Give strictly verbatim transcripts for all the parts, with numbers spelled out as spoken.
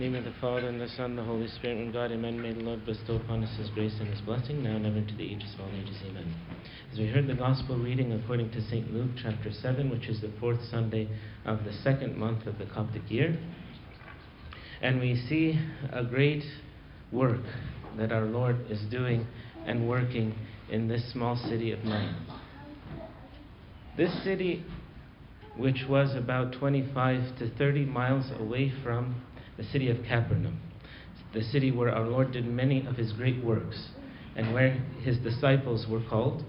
In the name of the Father, and the Son, and the Holy Spirit, one God, amen. May the Lord bestow upon us His grace and His blessing, now and ever to the ages of all ages, amen. As we heard the Gospel reading according to Saint Luke, chapter seven, which is the fourth Sunday of the second month of the Coptic year, and we see a great work that our Lord is doing and working in this small city of Nain. This city, which was about twenty-five to thirty miles away from the city of Capernaum, the city where our Lord did many of His great works and where His disciples were called.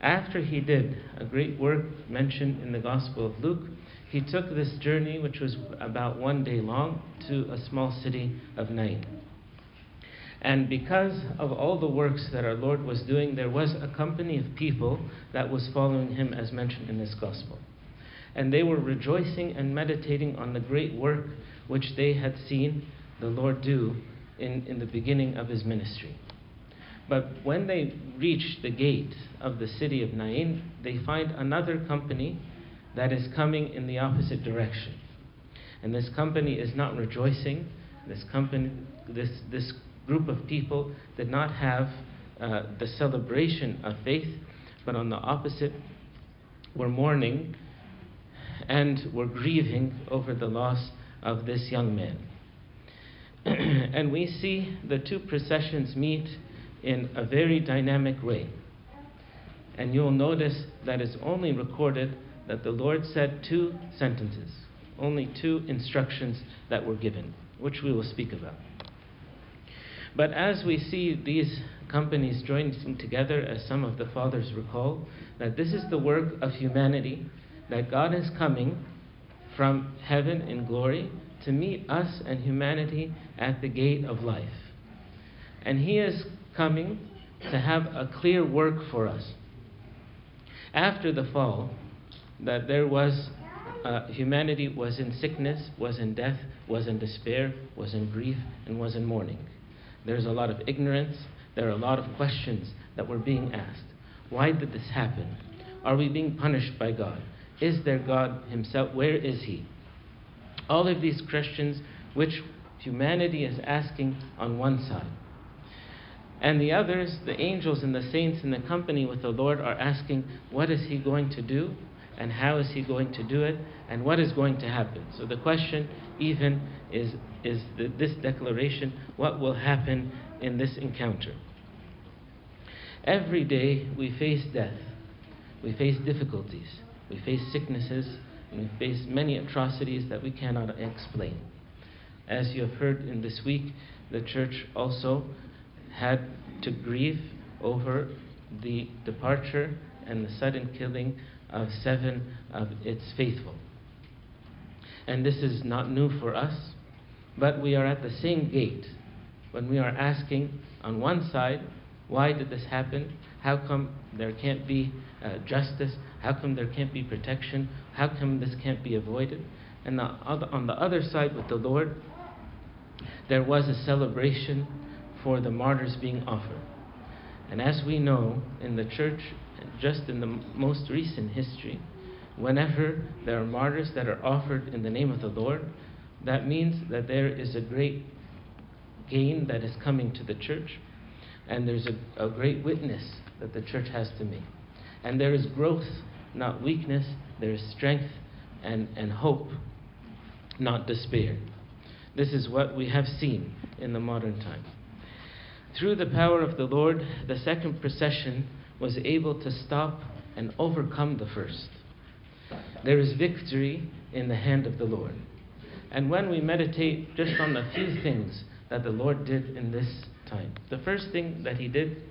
After He did a great work mentioned in the Gospel of Luke, He took this journey, which was about one day long, to a small city of Nain. And because of all the works that our Lord was doing, there was a company of people that was following Him, as mentioned in this Gospel. And they were rejoicing and meditating on the great work which they had seen the Lord do in, in the beginning of His ministry. But when they reached the gate of the city of Nain, they find another company that is coming in the opposite direction. And this company is not rejoicing. This company, this, this group of people did not have uh, the celebration of faith, but on the opposite were mourning and were grieving over the loss of this young man. And we see the two processions meet in a very dynamic way. And you'll notice that it's only recorded that the Lord said two sentences, only two instructions that were given, which we will speak about. But as we see these companies joining together, as some of the fathers recall, that this is the work of humanity, that God is coming from heaven in glory to meet us and humanity at the gate of life. And He is coming to have a clear work for us. After the fall, that there was, uh, humanity was in sickness, was in death, was in despair, was in grief, and was in mourning. There's a lot of ignorance. There are a lot of questions that were being asked. Why did this happen? Are we being punished by God? Is there God Himself? Where is He? All of these questions which humanity is asking on one side. And the others, the angels and the saints in the company with the Lord, are asking, what is He going to do? And how is He going to do it? And what is going to happen? So the question even is, is the, this declaration, what will happen in this encounter? Every day we face death. We face difficulties. We face sicknesses, and we face many atrocities that we cannot explain. As you have heard in this week, the church also had to grieve over the departure and the sudden killing of seven of its faithful. And this is not new for us, but we are at the same gate when we are asking on one side, why did this happen? How come there can't be uh, justice? How come there can't be protection? How come this can't be avoided? And the other, on the other side with the Lord, there was a celebration for the martyrs being offered. And as we know, in the church, just in the most recent history, whenever there are martyrs that are offered in the name of the Lord, that means that there is a great gain that is coming to the church, and there's a, a great witness that the church has to make. And there is growth, not weakness. There is strength and, and hope, not despair. This is what we have seen in the modern time. Through the power of the Lord, the second procession was able to stop and overcome the first. There is victory in the hand of the Lord. And when we meditate just on a few things that the Lord did in this time, the first thing that He did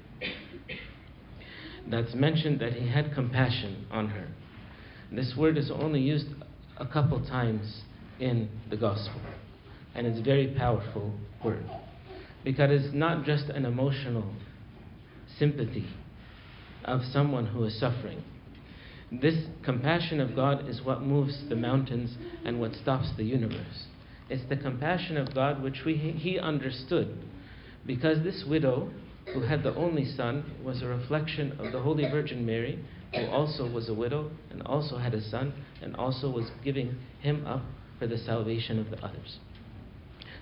that's mentioned, that He had compassion on her. This word is only used a couple times in the Gospel, and it's a very powerful word, because it's not just an emotional sympathy of someone who is suffering. This compassion of God is what moves the mountains and what stops the universe. It's the compassion of God which we, He understood, because this widow who had the only son was a reflection of the Holy Virgin Mary, who also was a widow and also had a son and also was giving him up for the salvation of the others.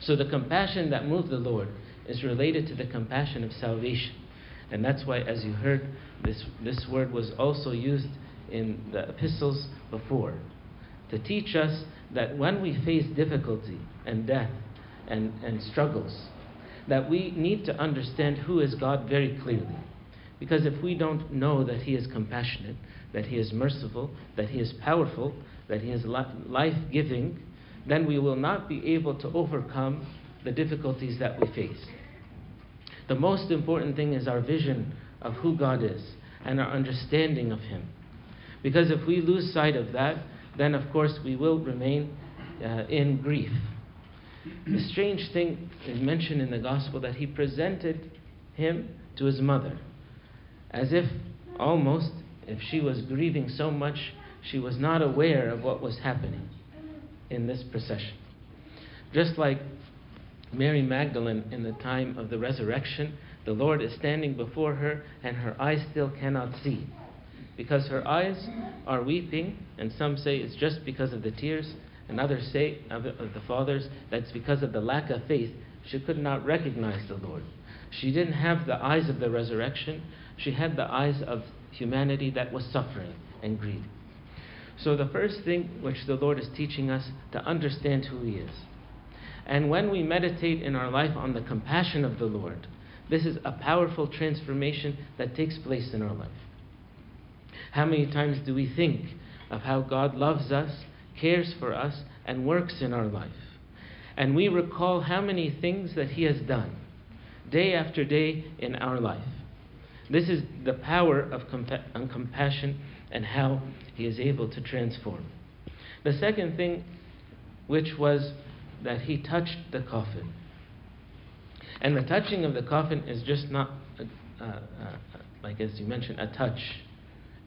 So the compassion that moved the Lord is related to the compassion of salvation. And that's why, as you heard, this, this word was also used in the epistles before, to teach us that when we face difficulty and death and, and struggles, that we need to understand who is God very clearly. Because if we don't know that He is compassionate, that He is merciful, that He is powerful, that He is life-giving, then we will not be able to overcome the difficulties that we face. The most important thing is our vision of who God is and our understanding of Him. Because if we lose sight of that, then of course we will remain uh, in grief. The strange thing is mentioned in the Gospel that He presented Him to His mother, as if almost, if she was grieving so much, she was not aware of what was happening in this procession. Just like Mary Magdalene in the time of the resurrection, the Lord is standing before her and her eyes still cannot see, because her eyes are weeping, and some say it's just because of the tears, and others say, of the fathers, that's because of the lack of faith. She could not recognize the Lord. She didn't have the eyes of the resurrection. She had the eyes of humanity that was suffering and grieving. So the first thing which the Lord is teaching us, to understand who He is. And when we meditate in our life on the compassion of the Lord, this is a powerful transformation that takes place in our life. How many times do we think of how God loves us, cares for us, and works in our life? And we recall how many things that He has done day after day in our life. This is the power of compa- and compassion and how He is able to transform. The second thing, which was that He touched the coffin. And the touching of the coffin is just not, uh, uh, like as you mentioned, a touch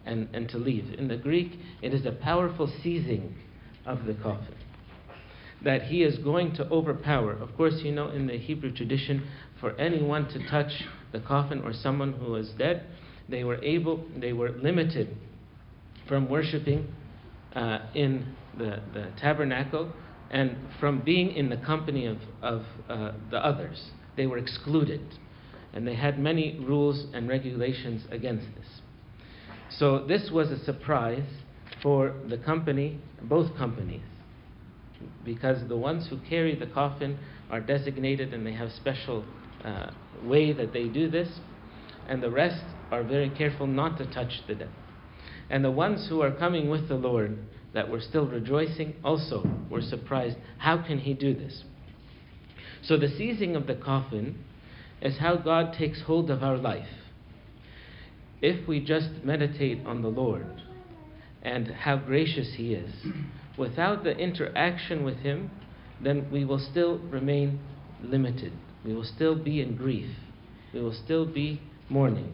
and, and to leave. In the Greek, it is a powerful seizing of the coffin, that He is going to overpower. Of course, you know, in the Hebrew tradition, for anyone to touch the coffin or someone who was dead, they were able, they were limited from worshiping uh, in the, the tabernacle and from being in the company of, of uh, the others. They were excluded, and they had many rules and regulations against this. So this was a surprise for the company, both companies, because the ones who carry the coffin are designated and they have special uh, way that they do this, and the rest are very careful not to touch the dead. And the ones who are coming with the Lord that were still rejoicing also were surprised. How can He do this? So the seizing of the coffin is how God takes hold of our life. If we just meditate on the Lord and how gracious He is, without the interaction with Him, then we will still remain limited. We will still be in grief. We will still be mourning,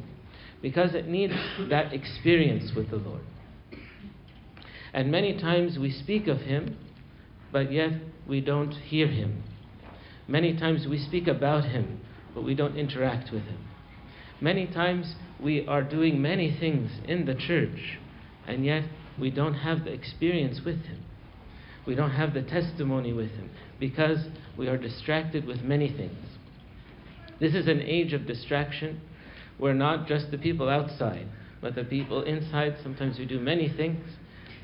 because it needs that experience with the Lord. And many times we speak of Him, but yet we don't hear Him. Many times we speak about Him, but we don't interact with Him. Many times we are doing many things in the church, and yet we don't have the experience with Him. We don't have the testimony with Him, because we are distracted with many things. This is an age of distraction, where not just the people outside, but the people inside, sometimes we do many things,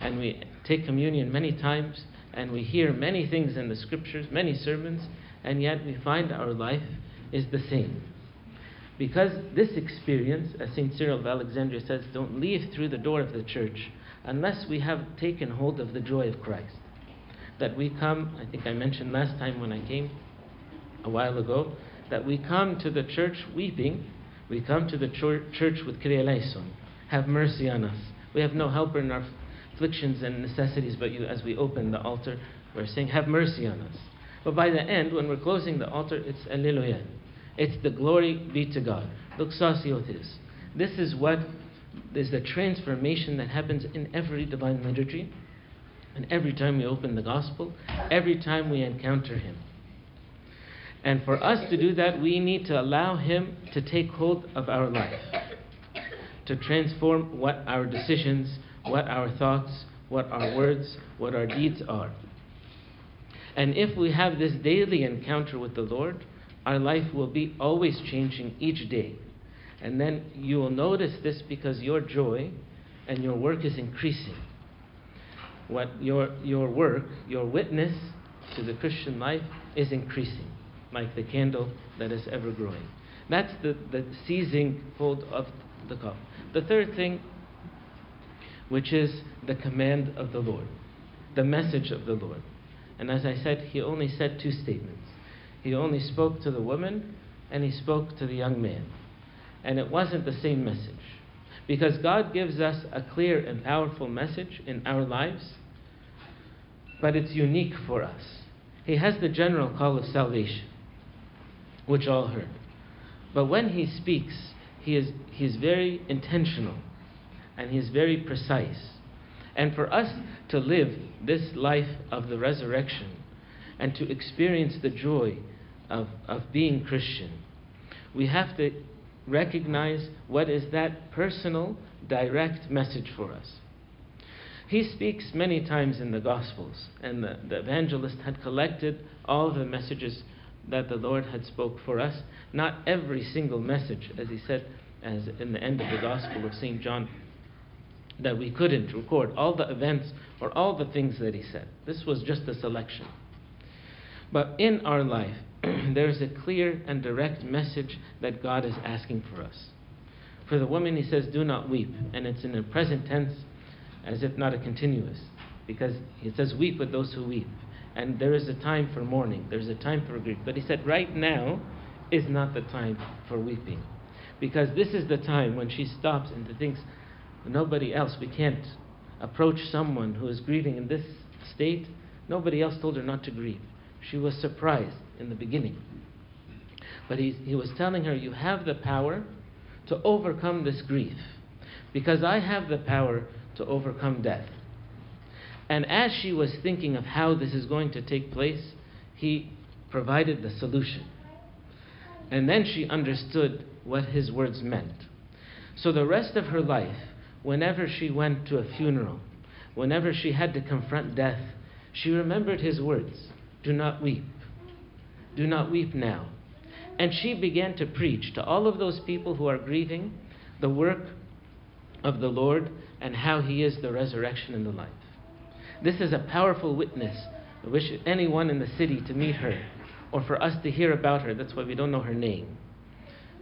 and we take communion many times, and we hear many things in the scriptures, many sermons, and yet we find our life is the same. Because this experience, as Saint Cyril of Alexandria says, don't leave through the door of the church unless we have taken hold of the joy of Christ. That we come, I think I mentioned last time when I came a while ago, that we come to the church weeping, we come to the church with Kyrie eleison, have mercy on us. We have no helper in our afflictions and necessities but you. As we open the altar, we're saying, have mercy on us. But by the end, when we're closing the altar, it's Hallelujah. It's the glory be to God. This is what is the transformation that happens in every divine liturgy, and every time we open the gospel, every time we encounter Him. And for us to do that, we need to allow Him to take hold of our life, to transform what our decisions, what our thoughts, what our words, what our deeds are. And if we have this daily encounter with the Lord, our life will be always changing each day. And then you will notice this because your joy and your work is increasing. What your your work, your witness to the Christian life is increasing, like the candle that is ever growing. That's the, the seizing hold of the cup. The third thing, which is the command of the Lord, the message of the Lord. And as I said, he only said two statements. He only spoke to the woman and he spoke to the young man. And it wasn't the same message. Because God gives us a clear and powerful message in our lives, but it's unique for us. He has the general call of salvation, which all heard. But when he speaks, he is he's very intentional and he's very precise. And for us to live this life of the resurrection and to experience the joy of, of being Christian, we have to recognize what is that personal, direct message for us. He speaks many times in the Gospels, and the, the evangelist had collected all the messages that the Lord had spoke for us. Not every single message, as he said, as in the end of the Gospel of Saint John, that we couldn't record all the events or all the things that he said. This was just a selection. But in our life, there is a clear and direct message that God is asking for us. For the woman, he says, do not weep. And it's in a present tense, as if not a continuous, because he says, weep with those who weep. And there is a time for mourning, there's a time for grief. But he said, right now is not the time for weeping. Because this is the time when she stops and thinks, nobody else, we can't approach someone who is grieving in this state. Nobody else told her not to grieve. She was surprised in the beginning. But he, he was telling her, you have the power to overcome this grief. Because I have the power to overcome death. And as she was thinking of how this is going to take place, he provided the solution. And then she understood what his words meant. So the rest of her life, whenever she went to a funeral, whenever she had to confront death, she remembered his words, do not weep, do not weep now. And she began to preach to all of those people who are grieving the work of the Lord and how he is the resurrection and the life. This is a powerful witness. I wish anyone in the city to meet her or for us to hear about her. That's why we don't know her name.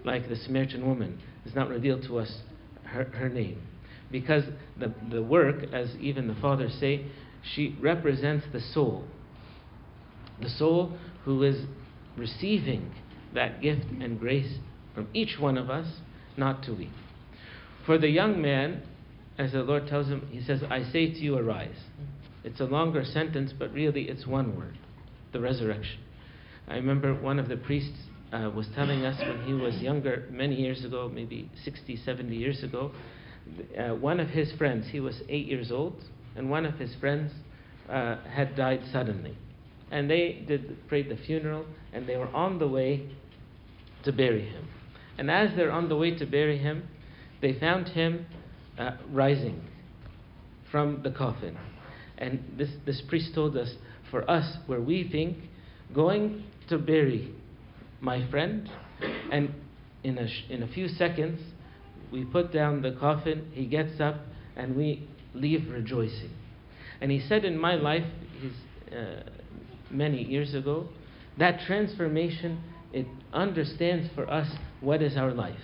Like the Samaritan woman, it's not revealed to us her, her name. Because the, the work, as even the fathers say, she represents the soul. The soul who is receiving that gift and grace from each one of us not to weep. For the young man, as the Lord tells him, he says, I say to you, arise. It's a longer sentence, but really it's one word, the resurrection. I remember one of the priests uh, was telling us when he was younger, many years ago, maybe sixty, seventy years ago, uh, one of his friends, he was eight years old, and one of his friends uh, had died suddenly. And they did prayed the funeral, and they were on the way to bury him. And as they're on the way to bury him, they found him uh, rising from the coffin. And this, this priest told us, for us, where we think, going to bury my friend, and in a, sh- in a few seconds, we put down the coffin, he gets up, and we leave rejoicing. And he said in my life, he's, uh, many years ago, that transformation, it understands for us what is our life.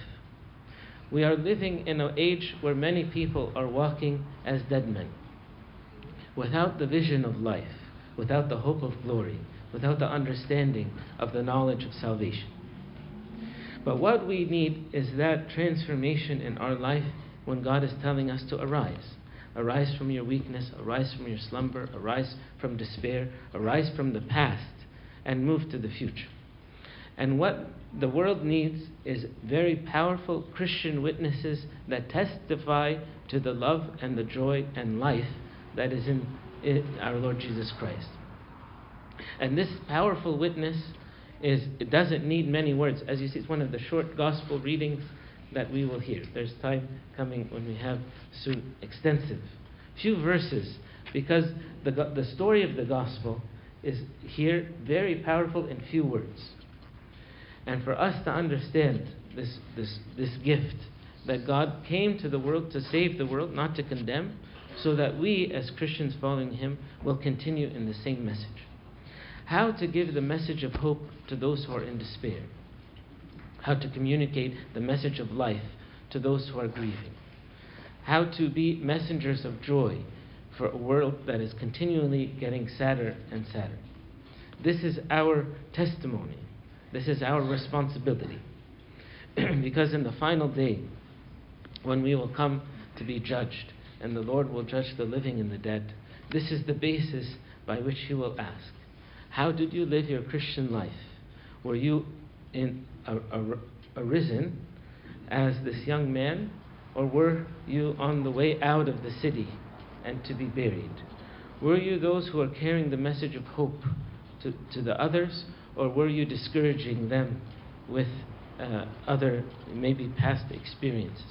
We are living in an age where many people are walking as dead men, without the vision of life, without the hope of glory, without the understanding of the knowledge of salvation. But what we need is that transformation in our life when God is telling us to arise. Arise from your weakness, arise from your slumber, arise from despair, arise from the past, and move to the future. And what the world needs is very powerful Christian witnesses that testify to the love and the joy and life that is in it, our Lord Jesus Christ. And this powerful witness is it doesn't need many words. As you see, it's one of the short gospel readings that we will hear. There's time coming when we have soon extensive, few verses, because the the story of the gospel is here very powerful in few words. And for us to understand this, this, this gift, that God came to the world to save the world, not to condemn, so that we as Christians following Him will continue in the same message. How to give the message of hope to those who are in despair. How to communicate the message of life to those who are grieving. How to be messengers of joy for a world that is continually getting sadder and sadder. This is our testimony. This is our responsibility. Because in the final day, when we will come to be judged, and the Lord will judge the living and the dead, this is the basis by which He will ask, how did you live your Christian life? Were you in ar- ar- arisen as this young man, or were you on the way out of the city and to be buried? Were you those who are carrying the message of hope to, to the others, or were you discouraging them with uh, other, maybe past experiences?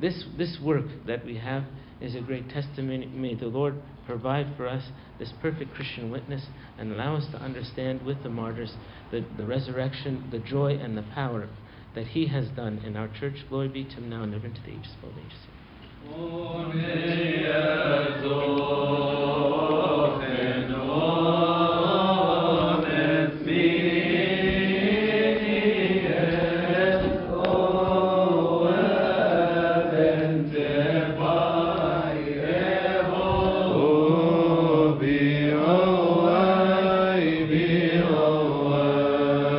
This, this work that we have is a great testimony. May the Lord provide for us this perfect Christian witness and allow us to understand with the martyrs the, the resurrection, the joy, and the power that He has done in our church. Glory be to Him now and ever to the ages of all ages. Amen.